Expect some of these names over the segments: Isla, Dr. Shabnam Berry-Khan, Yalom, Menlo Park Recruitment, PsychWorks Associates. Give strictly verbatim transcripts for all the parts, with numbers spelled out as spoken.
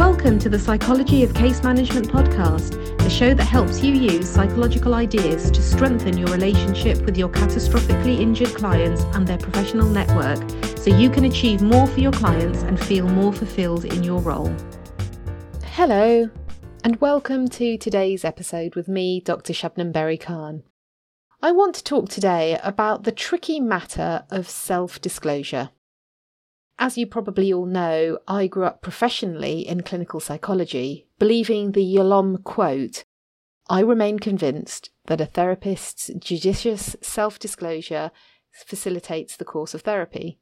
Welcome to the Psychology of Case Management podcast, the show that helps you use psychological ideas to strengthen your relationship with your catastrophically injured clients and their professional network, so you can achieve more for your clients and feel more fulfilled in your role. Hello, and welcome to today's episode with me, Doctor Shabnam Berry-Khan. I want to talk today about the tricky matter of self-disclosure. As you probably all know, I grew up professionally in clinical psychology, believing the Yalom quote, "I remain convinced that a therapist's judicious self-disclosure facilitates the course of therapy."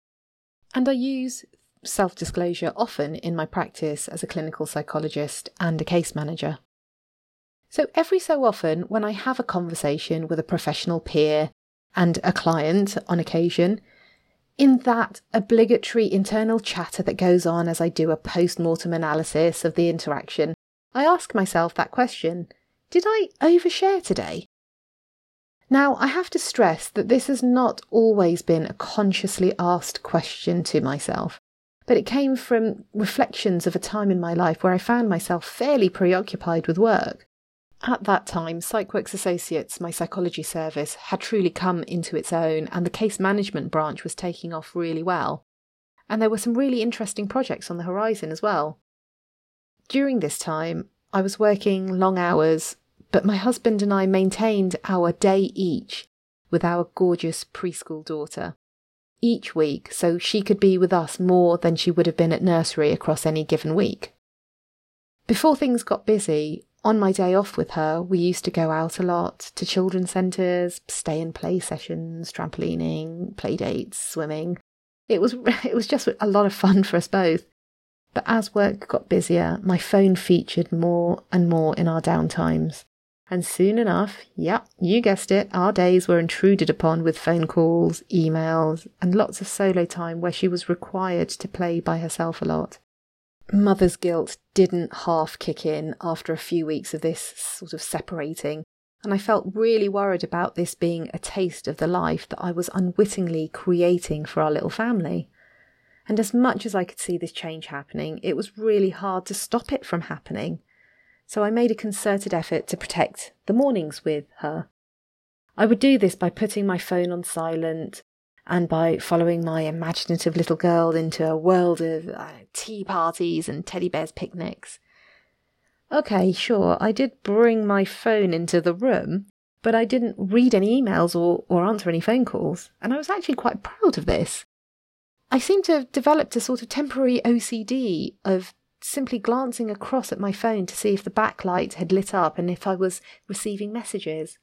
And I use self-disclosure often in my practice as a clinical psychologist and a case manager. So every so often, when I have a conversation with a professional peer and a client on occasion, in that obligatory internal chatter that goes on as I do a post-mortem analysis of the interaction, I ask myself that question: did I overshare today? Now, I have to stress that this has not always been a consciously asked question to myself, but it came from reflections of a time in my life where I found myself fairly preoccupied with work. At that time, PsychWorks Associates, my psychology service, had truly come into its own, and the case management branch was taking off really well. And there were some really interesting projects on the horizon as well. During this time, I was working long hours, but my husband and I maintained our day each with our gorgeous preschool daughter each week, so she could be with us more than she would have been at nursery across any given week. Before things got busy, on my day off with her, we used to go out a lot to children's centres, stay and play sessions, trampolining, play dates, swimming. It was it was just a lot of fun for us both. But as work got busier, my phone featured more and more in our downtimes. And soon enough, yep, you guessed it, our days were intruded upon with phone calls, emails, and lots of solo time where she was required to play by herself a lot. Mother's guilt didn't half kick in after a few weeks of this sort of separating, and I felt really worried about this being a taste of the life that I was unwittingly creating for our little family. And as much as I could see this change happening, it was really hard to stop it from happening. So I made a concerted effort to protect the mornings with her. I would do this by putting my phone on silent, and by following my imaginative little girl into a world of uh, tea parties and teddy bears picnics. Okay, sure, I did bring my phone into the room, but I didn't read any emails or, or answer any phone calls, and I was actually quite proud of this. I seem to have developed a sort of temporary O C D of simply glancing across at my phone to see if the backlight had lit up and if I was receiving messages.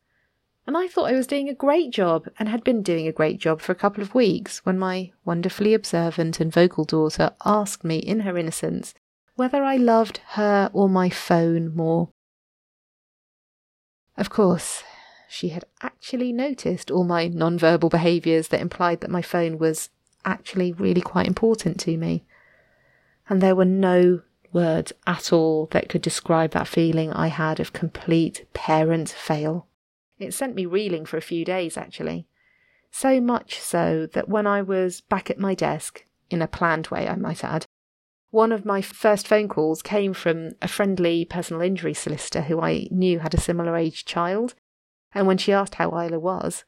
And I thought I was doing a great job, and had been doing a great job for a couple of weeks, when my wonderfully observant and vocal daughter asked me in her innocence whether I loved her or my phone more. Of course, she had actually noticed all my non-verbal behaviours that implied that my phone was actually really quite important to me. And there were no words at all that could describe that feeling I had of complete parent fail. It sent me reeling for a few days, actually. So much so that when I was back at my desk, in a planned way, I might add, one of my first phone calls came from a friendly personal injury solicitor who I knew had a similar aged child. And when she asked how Isla was,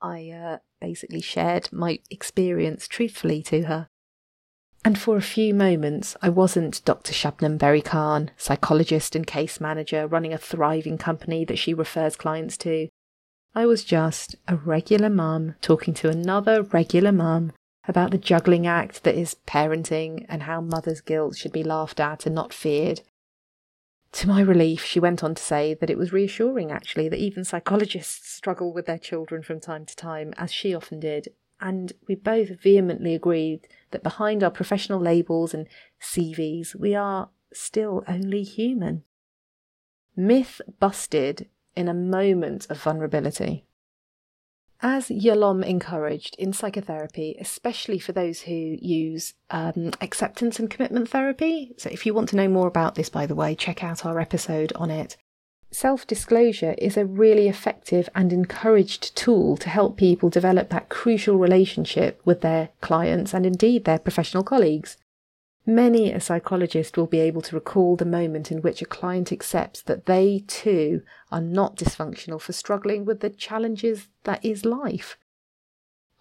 I uh, basically shared my experience truthfully to her. And for a few moments, I wasn't Doctor Shabnam Berry-Khan, psychologist and case manager running a thriving company that she refers clients to. I was just a regular mum talking to another regular mum about the juggling act that is parenting and how mother's guilt should be laughed at and not feared. To my relief, she went on to say that it was reassuring, actually, that even psychologists struggle with their children from time to time, as she often did. And we both vehemently agreed that behind our professional labels and C Vs, we are still only human. Myth busted in a moment of vulnerability. As Yalom encouraged in psychotherapy, especially for those who use um, acceptance and commitment therapy, so if you want to know more about this, by the way, check out our episode on it. Self-disclosure is a really effective and encouraged tool to help people develop that crucial relationship with their clients and indeed their professional colleagues. Many a psychologist will be able to recall the moment in which a client accepts that they too are not dysfunctional for struggling with the challenges that is life.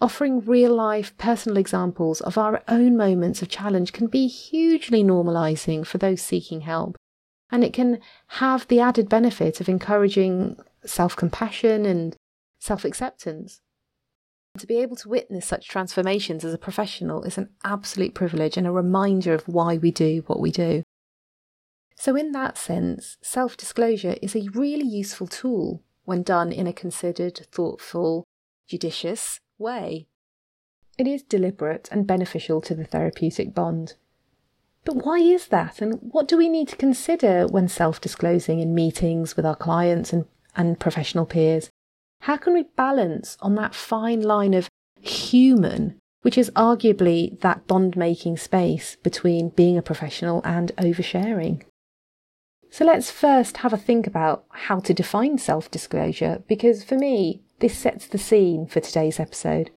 Offering real-life personal examples of our own moments of challenge can be hugely normalising for those seeking help, and it can have the added benefit of encouraging self-compassion and self-acceptance. To be able to witness such transformations as a professional is an absolute privilege and a reminder of why we do what we do. So in that sense, self-disclosure is a really useful tool when done in a considered, thoughtful, judicious way. It is deliberate and beneficial to the therapeutic bond. But why is that, and what do we need to consider when self-disclosing in meetings with our clients and, and professional peers? How can we balance on that fine line of human, which is arguably that bond-making space between being a professional and oversharing? So let's first have a think about how to define self-disclosure, because for me, this sets the scene for today's episode.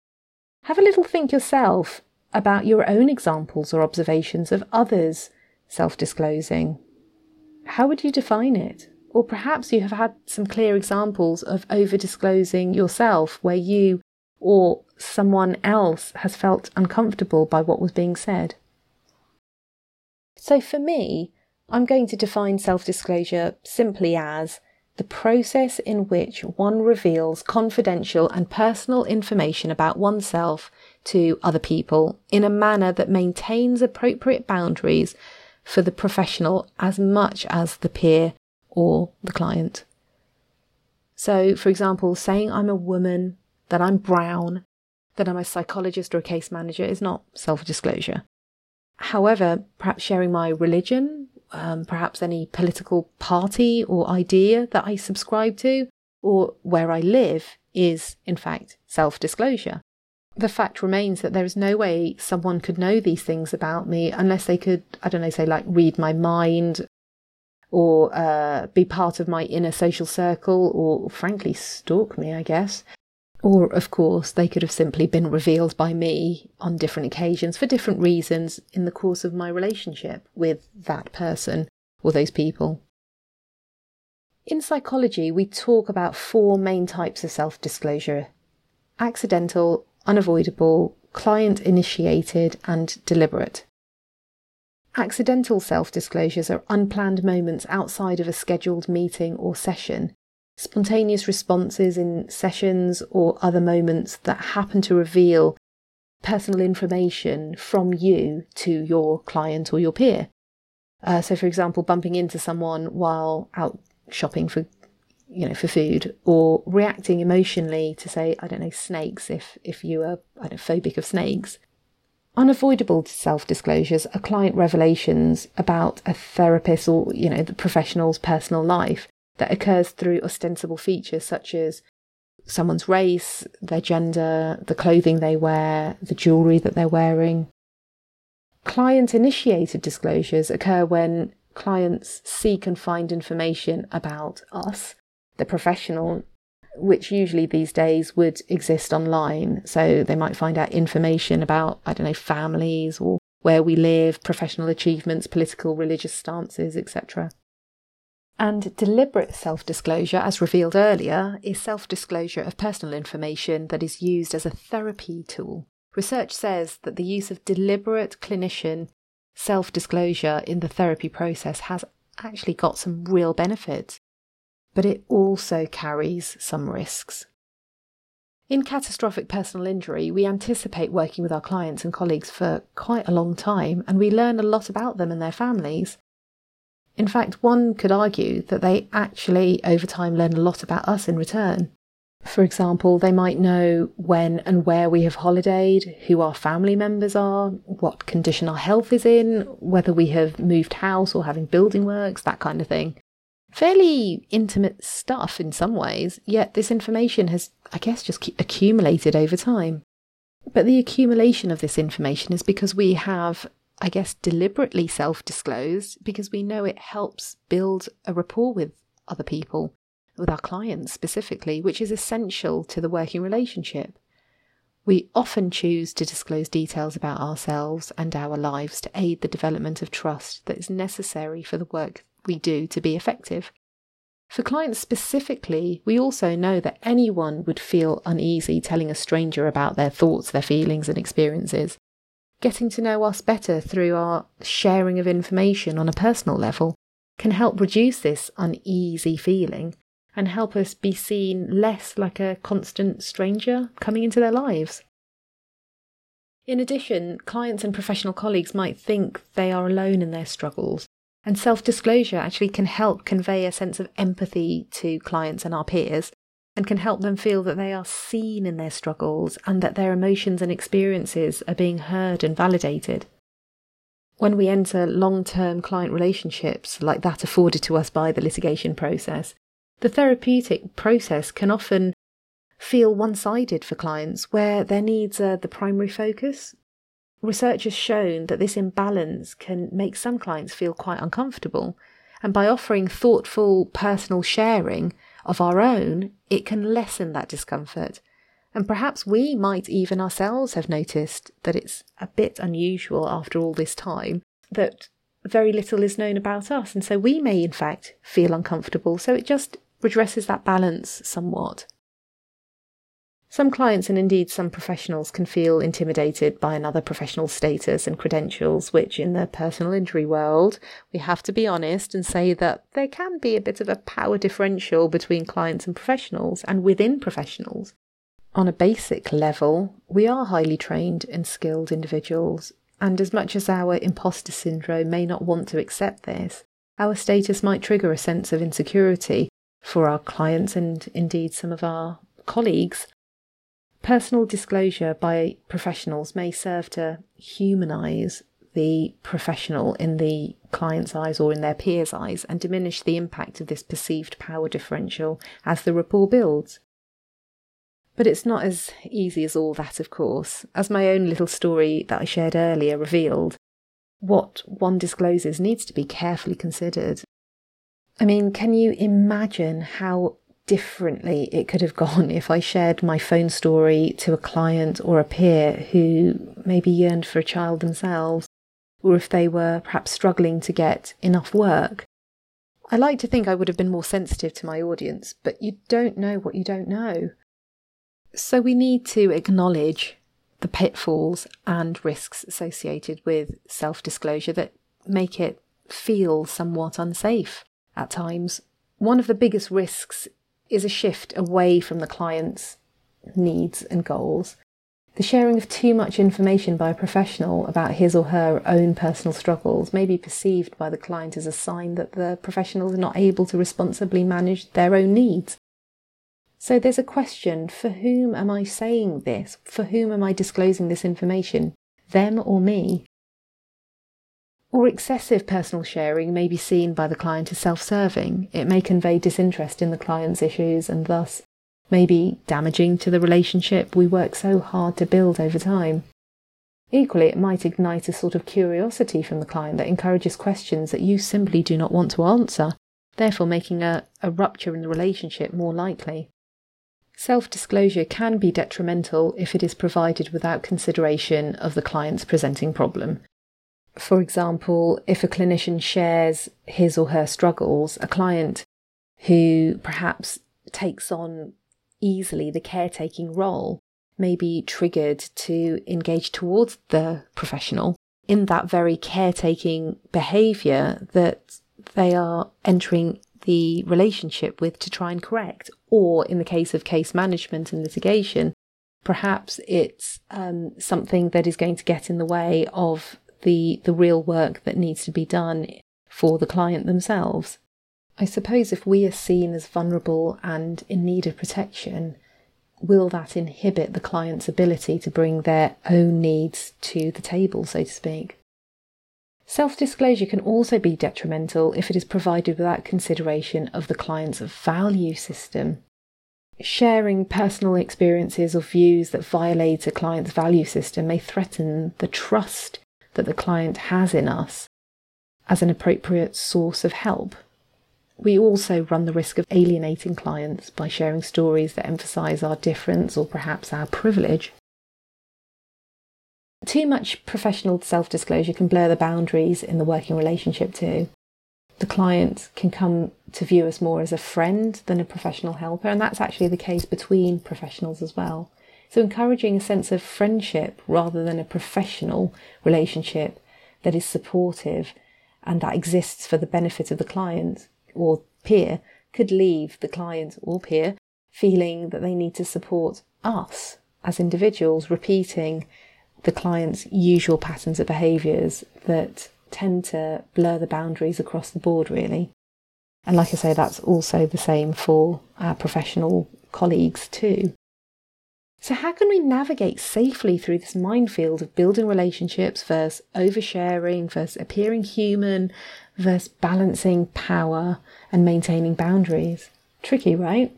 Have a little think yourself about your own examples or observations of others self-disclosing. How would you define it? Or perhaps you have had some clear examples of over-disclosing yourself where you or someone else has felt uncomfortable by what was being said. So for me, I'm going to define self-disclosure simply as the process in which one reveals confidential and personal information about oneself to other people in a manner that maintains appropriate boundaries for the professional as much as the peer or the client. So, for example, saying I'm a woman, that I'm brown, that I'm a psychologist or a case manager is not self-disclosure. However, perhaps sharing my religion, um, perhaps any political party or idea that I subscribe to, or where I live is, in fact, self-disclosure. The fact remains that there is no way someone could know these things about me unless they could, I don't know, say like read my mind, or uh, be part of my inner social circle, or frankly stalk me, I guess. Or, of course, they could have simply been revealed by me on different occasions for different reasons in the course of my relationship with that person or those people. In psychology, we talk about four main types of self-disclosure: accidental, unavoidable, client-initiated, and deliberate. Accidental self-disclosures are unplanned moments outside of a scheduled meeting or session, spontaneous responses in sessions or other moments that happen to reveal personal information from you to your client or your peer. Uh, so, for example, bumping into someone while out shopping for, you know, for food, or reacting emotionally to, say, I don't know, snakes if if you are, I don't know, phobic of snakes. Unavoidable self-disclosures are client revelations about a therapist or, you know, the professional's personal life that occurs through ostensible features such as someone's race, their gender, the clothing they wear, the jewellery that they're wearing. Client-initiated disclosures occur when clients seek and find information about us, the professional, which usually these days would exist online. So they might find out information about, I don't know, families or where we live, professional achievements, political, religious stances, et cetera. And deliberate self-disclosure, as revealed earlier, is self-disclosure of personal information that is used as a therapy tool. Research says that the use of deliberate clinician self-disclosure in the therapy process has actually got some real benefits, but it also carries some risks. In catastrophic personal injury, we anticipate working with our clients and colleagues for quite a long time, and we learn a lot about them and their families. In fact, one could argue that they actually, over time, learn a lot about us in return. For example, they might know when and where we have holidayed, who our family members are, what condition our health is in, whether we have moved house or having building works, that kind of thing. Fairly intimate stuff in some ways, yet this information has, I guess, just accumulated over time. But the accumulation of this information is because we have, I guess, deliberately self-disclosed, because we know it helps build a rapport with other people, with our clients specifically, which is essential to the working relationship. We often choose to disclose details about ourselves and our lives to aid the development of trust that is necessary for the work we do to be effective. For clients specifically, we also know that anyone would feel uneasy telling a stranger about their thoughts, their feelings and experiences. Getting to know us better through our sharing of information on a personal level can help reduce this uneasy feeling and help us be seen less like a constant stranger coming into their lives. In addition, clients and professional colleagues might think they are alone in their struggles, and self-disclosure actually can help convey a sense of empathy to clients and our peers, and can help them feel that they are seen in their struggles and that their emotions and experiences are being heard and validated. When we enter long-term client relationships like that afforded to us by the litigation process, the therapeutic process can often feel one-sided for clients where their needs are the primary focus. Research has shown that this imbalance can make some clients feel quite uncomfortable, and by offering thoughtful personal sharing of our own, it can lessen that discomfort. And perhaps we might even ourselves have noticed that it's a bit unusual after all this time that very little is known about us. And so we may in fact feel uncomfortable. So it just redresses that balance somewhat. Some clients and indeed some professionals can feel intimidated by another professional's status and credentials, which in the personal injury world, we have to be honest and say that there can be a bit of a power differential between clients and professionals and within professionals. On a basic level, we are highly trained and skilled individuals, and as much as our imposter syndrome may not want to accept this, our status might trigger a sense of insecurity for our clients and indeed some of our colleagues. Personal disclosure by professionals may serve to humanise the professional in the client's eyes or in their peers' eyes and diminish the impact of this perceived power differential as the rapport builds. But it's not as easy as all that, of course. As my own little story that I shared earlier revealed, what one discloses needs to be carefully considered. I mean, can you imagine how differently it could have gone if I shared my phone story to a client or a peer who maybe yearned for a child themselves, or if they were perhaps struggling to get enough work? I like to think I would have been more sensitive to my audience, but you don't know what you don't know. So we need to acknowledge the pitfalls and risks associated with self-disclosure that make it feel somewhat unsafe at times. One of the biggest risks is a shift away from the client's needs and goals. The sharing of too much information by a professional about his or her own personal struggles may be perceived by the client as a sign that the professionals are not able to responsibly manage their own needs. So there's a question, for whom am I saying this? For whom am I disclosing this information? Them or me? Or excessive personal sharing may be seen by the client as self-serving. It may convey disinterest in the client's issues and thus may be damaging to the relationship we work so hard to build over time. Equally, it might ignite a sort of curiosity from the client that encourages questions that you simply do not want to answer, therefore making a, a rupture in the relationship more likely. Self-disclosure can be detrimental if it is provided without consideration of the client's presenting problem. For example, if a clinician shares his or her struggles, a client who perhaps takes on easily the caretaking role may be triggered to engage towards the professional in that very caretaking behaviour that they are entering the relationship with to try and correct. Or in the case of case management and litigation, perhaps it's um, something that is going to get in the way of the the real work that needs to be done for the client themselves. I suppose if we are seen as vulnerable and in need of protection, will that inhibit the client's ability to bring their own needs to the table, so to speak? Self-disclosure can also be detrimental if it is provided without consideration of the client's value system. Sharing personal experiences or views that violate a client's value system may threaten the trust that the client has in us as an appropriate source of help. We also run the risk of alienating clients by sharing stories that emphasise our difference or perhaps our privilege. Too much professional self-disclosure can blur the boundaries in the working relationship too. The client can come to view us more as a friend than a professional helper, and that's actually the case between professionals as well. So encouraging a sense of friendship rather than a professional relationship that is supportive and that exists for the benefit of the client or peer could leave the client or peer feeling that they need to support us as individuals, repeating the client's usual patterns of behaviours that tend to blur the boundaries across the board, really. And like I say, that's also the same for our professional colleagues too. So how can we navigate safely through this minefield of building relationships versus oversharing, versus appearing human, versus balancing power and maintaining boundaries? Tricky, right?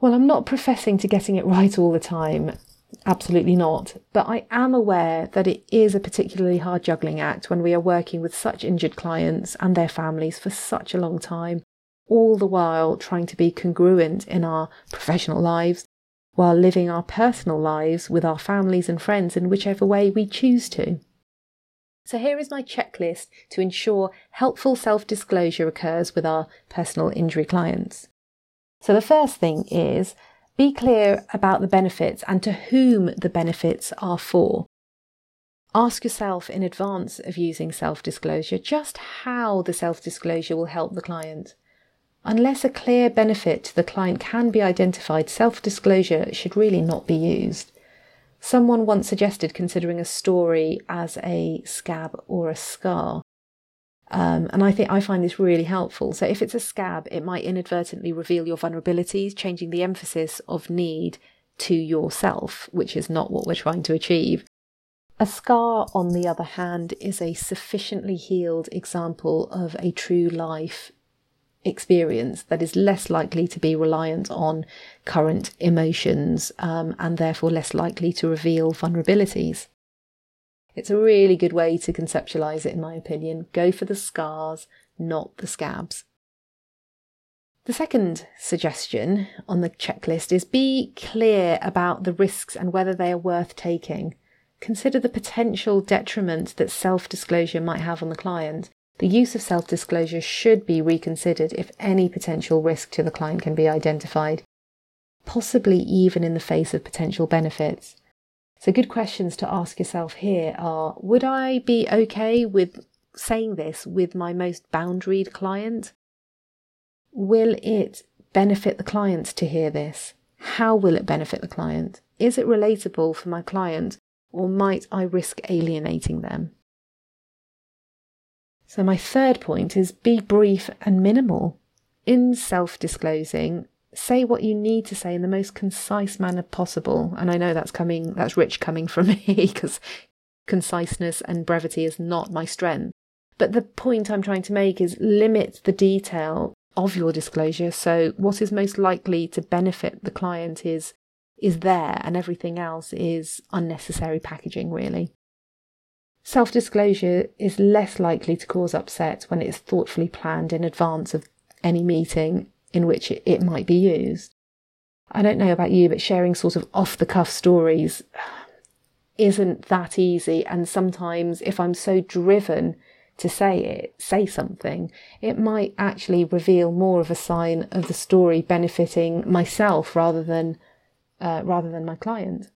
Well, I'm not professing to getting it right all the time. Absolutely not. But I am aware that it is a particularly hard juggling act when we are working with such injured clients and their families for such a long time, all the while trying to be congruent in our professional lives while living our personal lives with our families and friends in whichever way we choose to. So here is my checklist to ensure helpful self-disclosure occurs with our personal injury clients. So the first thing is, be clear about the benefits and to whom the benefits are for. Ask yourself in advance of using self-disclosure just how the self-disclosure will help the client. Unless a clear benefit to the client can be identified, self-disclosure should really not be used. Someone once suggested considering a story as a scab or a scar. Um, and I think I find this really helpful. So if it's a scab, it might inadvertently reveal your vulnerabilities, changing the emphasis of need to yourself, which is not what we're trying to achieve. A scar, on the other hand, is a sufficiently healed example of a true life experience that is less likely to be reliant on current emotions, um, and therefore less likely to reveal vulnerabilities. It's a really good way to conceptualise it, in my opinion. Go for the scars, not the scabs. The second suggestion on the checklist is be clear about the risks and whether they are worth taking. Consider the potential detriment that self-disclosure might have on the client. The use of self-disclosure should be reconsidered if any potential risk to the client can be identified, possibly even in the face of potential benefits. So good questions to ask yourself here are, would I be okay with saying this with my most boundaried client? Will it benefit the client to hear this? How will it benefit the client? Is it relatable for my client, or might I risk alienating them? So my third point is be brief and minimal. In self-disclosing, say what you need to say in the most concise manner possible. And I know that's coming, that's rich coming from me because conciseness and brevity is not my strength. But the point I'm trying to make is limit the detail of your disclosure. So what is most likely to benefit the client is, is there, and everything else is unnecessary packaging, really. Self-disclosure is less likely to cause upset when it is thoughtfully planned in advance of any meeting in which it might be used. I don't know about you, but sharing sort of off-the-cuff stories isn't that easy, and sometimes if I'm so driven to say it, say something, it might actually reveal more of a sign of the story benefiting myself rather than, uh, rather than my client.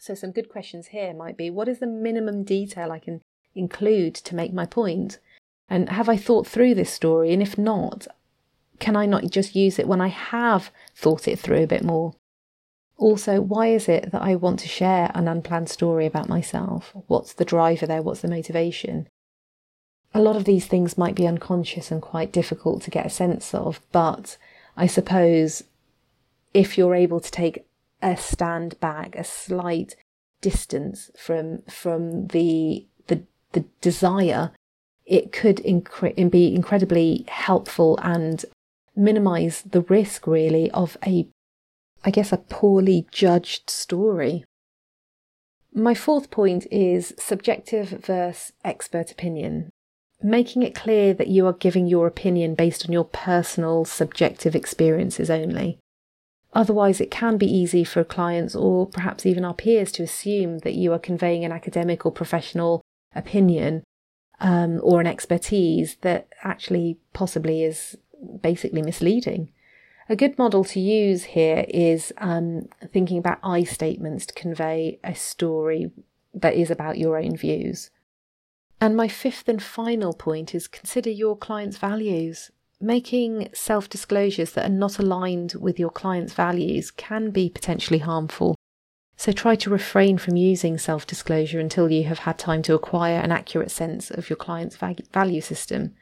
So some good questions here might be, what is the minimum detail I can include to make my point? And have I thought through this story? And if not, can I not just use it when I have thought it through a bit more? Also, why is it that I want to share an unplanned story about myself? What's the driver there? What's the motivation? A lot of these things might be unconscious and quite difficult to get a sense of, but I suppose if you're able to take a stand back, a slight distance from from the the, the desire, it could incre- be incredibly helpful and minimise the risk, really, of a, I guess, a poorly judged story. My fourth point is subjective versus expert opinion. Making it clear that you are giving your opinion based on your personal subjective experiences only. Otherwise, it can be easy for clients or perhaps even our peers to assume that you are conveying an academic or professional opinion um, or an expertise that actually possibly is basically misleading. A good model to use here is um, thinking about I statements to convey a story that is about your own views. And my fifth and final point is consider your client's values. Making self-disclosures that are not aligned with your client's values can be potentially harmful. So try to refrain from using self-disclosure until you have had time to acquire an accurate sense of your client's value system.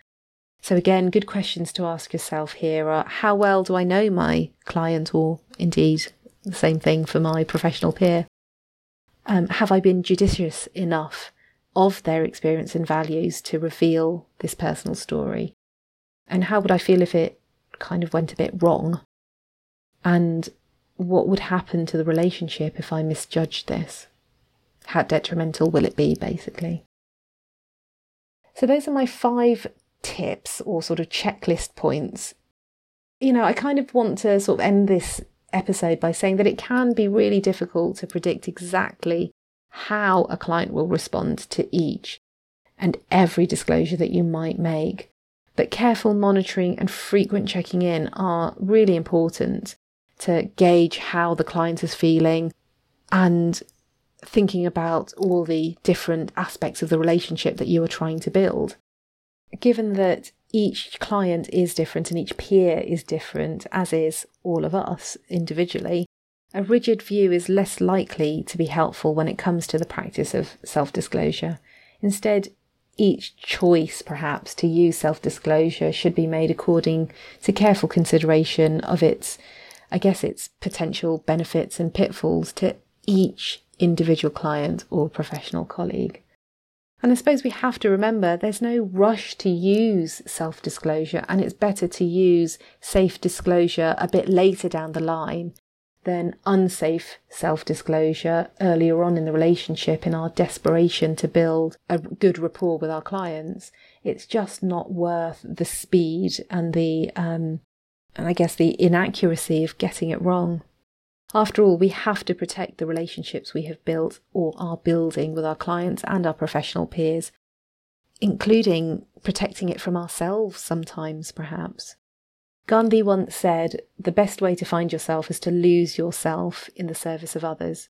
So again, good questions to ask yourself here are, how well do I know my client, or indeed the same thing for my professional peer? Um, have I been judicious enough of their experience and values to reveal this personal story? And how would I feel if it kind of went a bit wrong? And what would happen to the relationship if I misjudged this? How detrimental will it be, basically? So those are my five tips or sort of checklist points. You know, I kind of want to sort of end this episode by saying that it can be really difficult to predict exactly how a client will respond to each and every disclosure that you might make. But careful monitoring and frequent checking in are really important to gauge how the client is feeling and thinking about all the different aspects of the relationship that you are trying to build. Given that each client is different and each peer is different, as is all of us individually, a rigid view is less likely to be helpful when it comes to the practice of self-disclosure. Instead, each choice, perhaps, to use self-disclosure should be made according to careful consideration of its, I guess, its potential benefits and pitfalls to each individual client or professional colleague. And I suppose we have to remember there's no rush to use self-disclosure, and it's better to use safe disclosure a bit later down the line than unsafe self-disclosure earlier on in the relationship in our desperation to build a good rapport with our clients. It's just not worth the speed and the, um, and I guess the inaccuracy of getting it wrong. After all, we have to protect the relationships we have built or are building with our clients and our professional peers, including protecting it from ourselves sometimes, perhaps. Gandhi once said, "The best way to find yourself is to lose yourself in the service of others."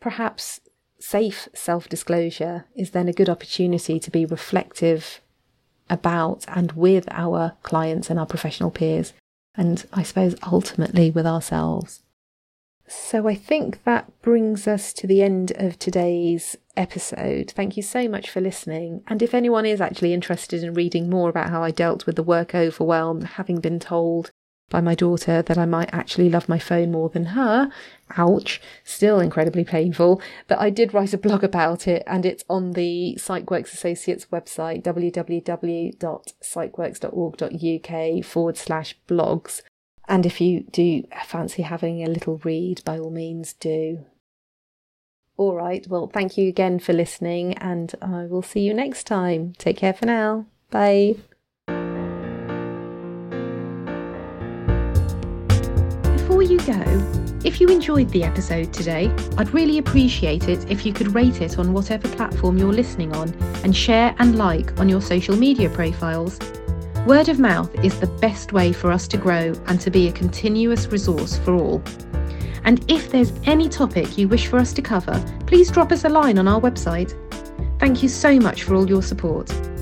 Perhaps safe self-disclosure is then a good opportunity to be reflective about and with our clients and our professional peers, and I suppose ultimately with ourselves. So I think that brings us to the end of today's episode. Thank you so much for listening. And if anyone is actually interested in reading more about how I dealt with the work overwhelm, having been told by my daughter that I might actually love my phone more than her, ouch, still incredibly painful, but I did write a blog about it, and it's on the PsychWorks Associates website, www.psychworks.org.uk forward slash blogs. And if you do fancy having a little read, by all means do. All right, well, thank you again for listening, and I will see you next time. Take care for now. Bye. Before you go, if you enjoyed the episode today, I'd really appreciate it if you could rate it on whatever platform you're listening on and share and like on your social media profiles. Word of mouth is the best way for us to grow and to be a continuous resource for all. And if there's any topic you wish for us to cover, please drop us a line on our website. Thank you so much for all your support.